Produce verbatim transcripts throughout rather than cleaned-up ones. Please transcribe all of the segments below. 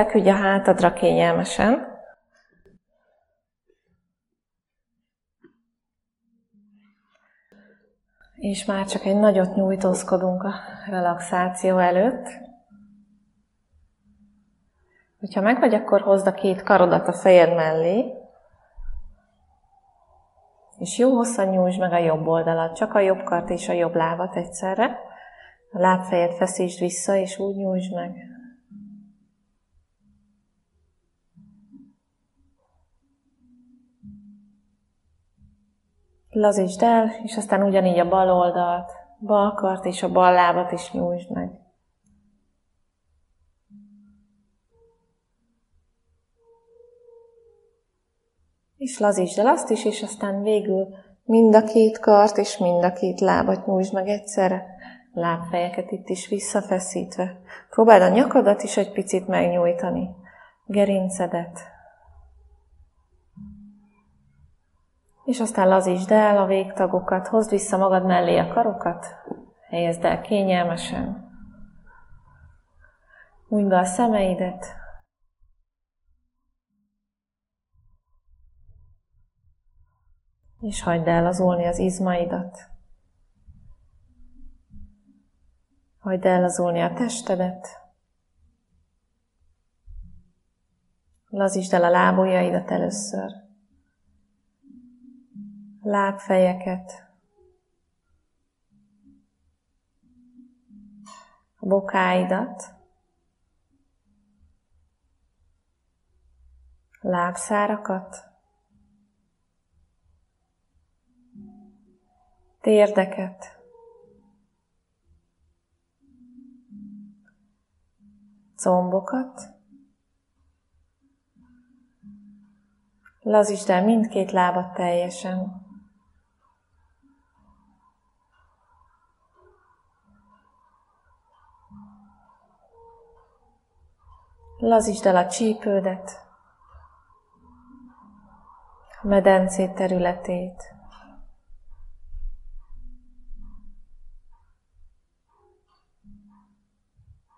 Feküdj a hátadra kényelmesen. És már csak egy nagyot nyújtózkodunk a relaxáció előtt. Ha megvagy, akkor hozd a két karodat a fejed mellé, és jó hosszan nyújtsd meg a jobb oldalat, csak a jobb kart és a jobb lábat egyszerre. A lábfejet feszítsd vissza, és úgy nyújtsd meg. Lazítsd el, és aztán ugyanígy a bal oldalt, bal kart és a bal lábat is nyújtsd meg. És lazítsd el azt is, és aztán végül mind a két kart és mind a két lábat nyújtsd meg egyszerre, a lábfejeket itt is visszafeszítve. Próbáld a nyakadat is egy picit megnyújtani, gerincedet. És aztán lazítsd el a végtagokat, hozd vissza magad mellé a karokat, helyezd el kényelmesen. Hunyd be a szemeidet. És hagyd el lazulni az izmaidat. Hagyd el lazulni a testedet. Lazítsd el a lábujjaidat először. Lábfejeket. A bokáidat. Lábszárakat. Térdeket, combokat, lazítsd el mindkét lábat teljesen, lazítsd el a csípődet, a medencét területét,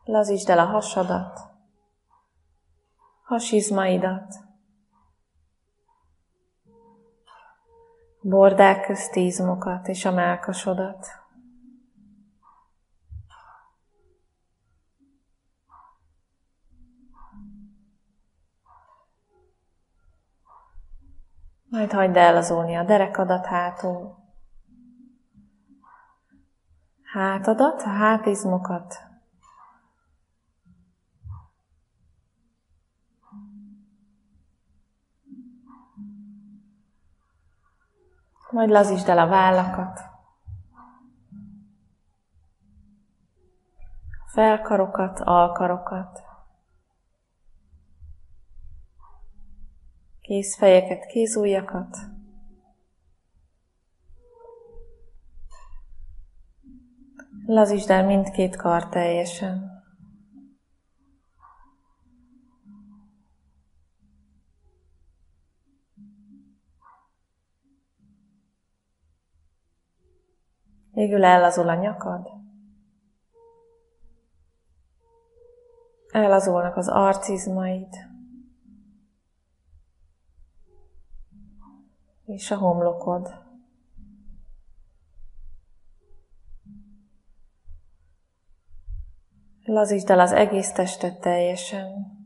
lazítsd el a hasadat, hasizmaidat, bordák közti izmokat és a mellkasodat. Majd hagyd ellazulni a derekadat hátul, hátadat, a hátizmokat, majd lazítsd el a vállakat, felkarokat, alkarokat, kézfejeket, kézújjakat, lazítsd el mindkét kar teljesen. Végül ellazul a nyakad, ellazulnak az arcizmaid, és a homlokod. Lazítsd el az egész testet teljesen.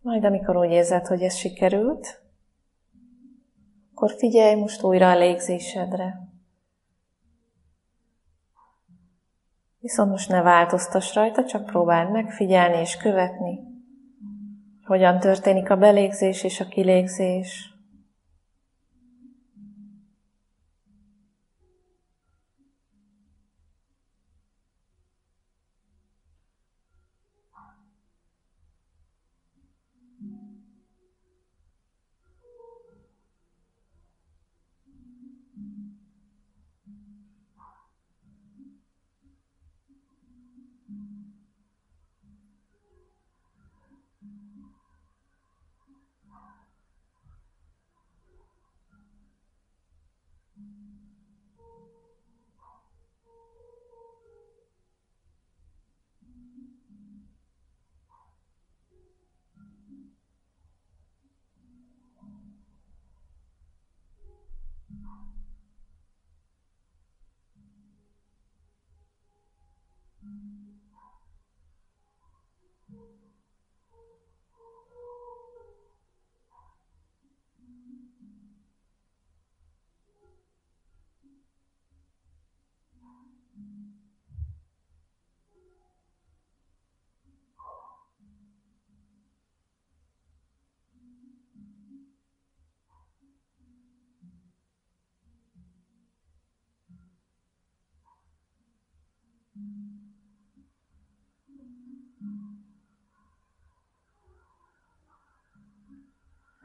Majd amikor úgy érzed, hogy ez sikerült, akkor figyelj most újra a légzésedre. Viszont most ne változtass rajta, csak próbáld megfigyelni és követni, hogyan történik a belégzés és a kilégzés.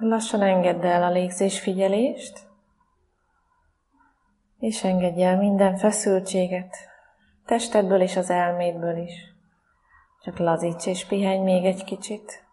Lassan engedd el a légzésfigyelést, és engedj el minden feszültséget, testedből és az elmédből is. Csak lazíts és pihenj még egy kicsit.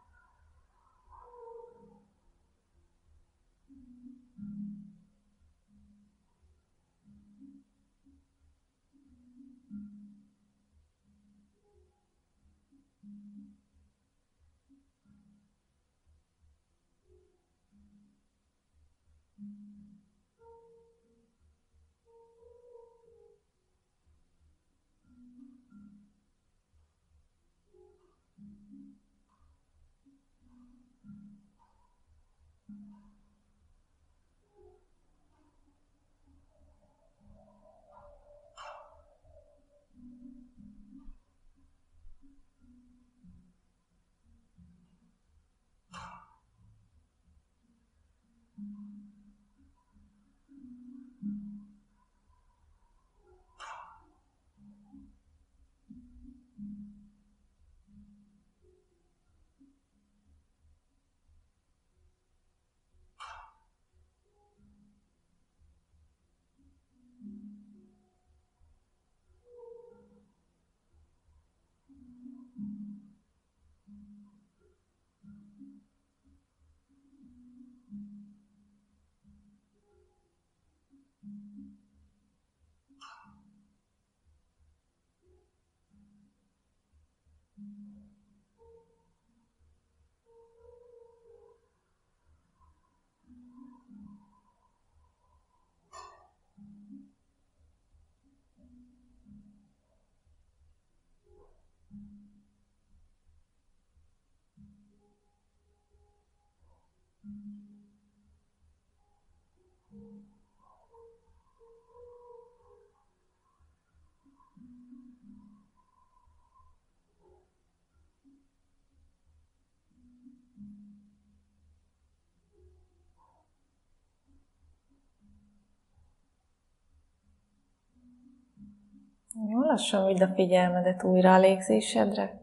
Jó, lassan vidd a figyelmedet újra a légzésedre.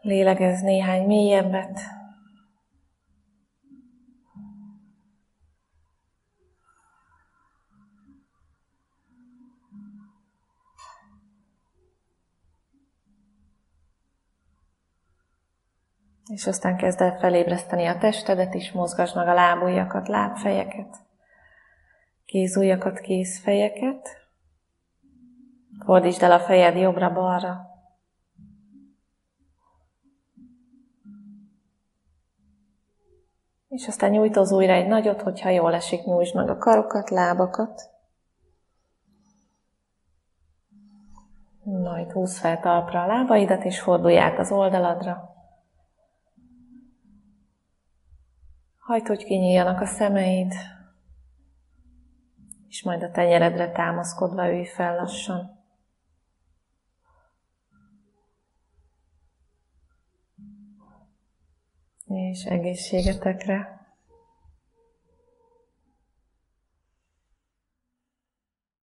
Lélegezz néhány mélyebbet. És aztán kezd el felébreszteni a testedet is, mozgasd meg a lábujjakat, lábfejeket, kézujjakat, kézfejeket. Fordítsd el a fejed jobbra-balra. És aztán nyújtózz újra egy nagyot, hogyha jól esik, nyújtsd meg a karokat, lábakat. Majd húzz fel talpra a lábaidat, és fordulj át az oldaladra. Hagyd, hogy kinyíljanak a szemeid, és majd a tenyeredre támaszkodva ülj fel lassan. És egészségetekre!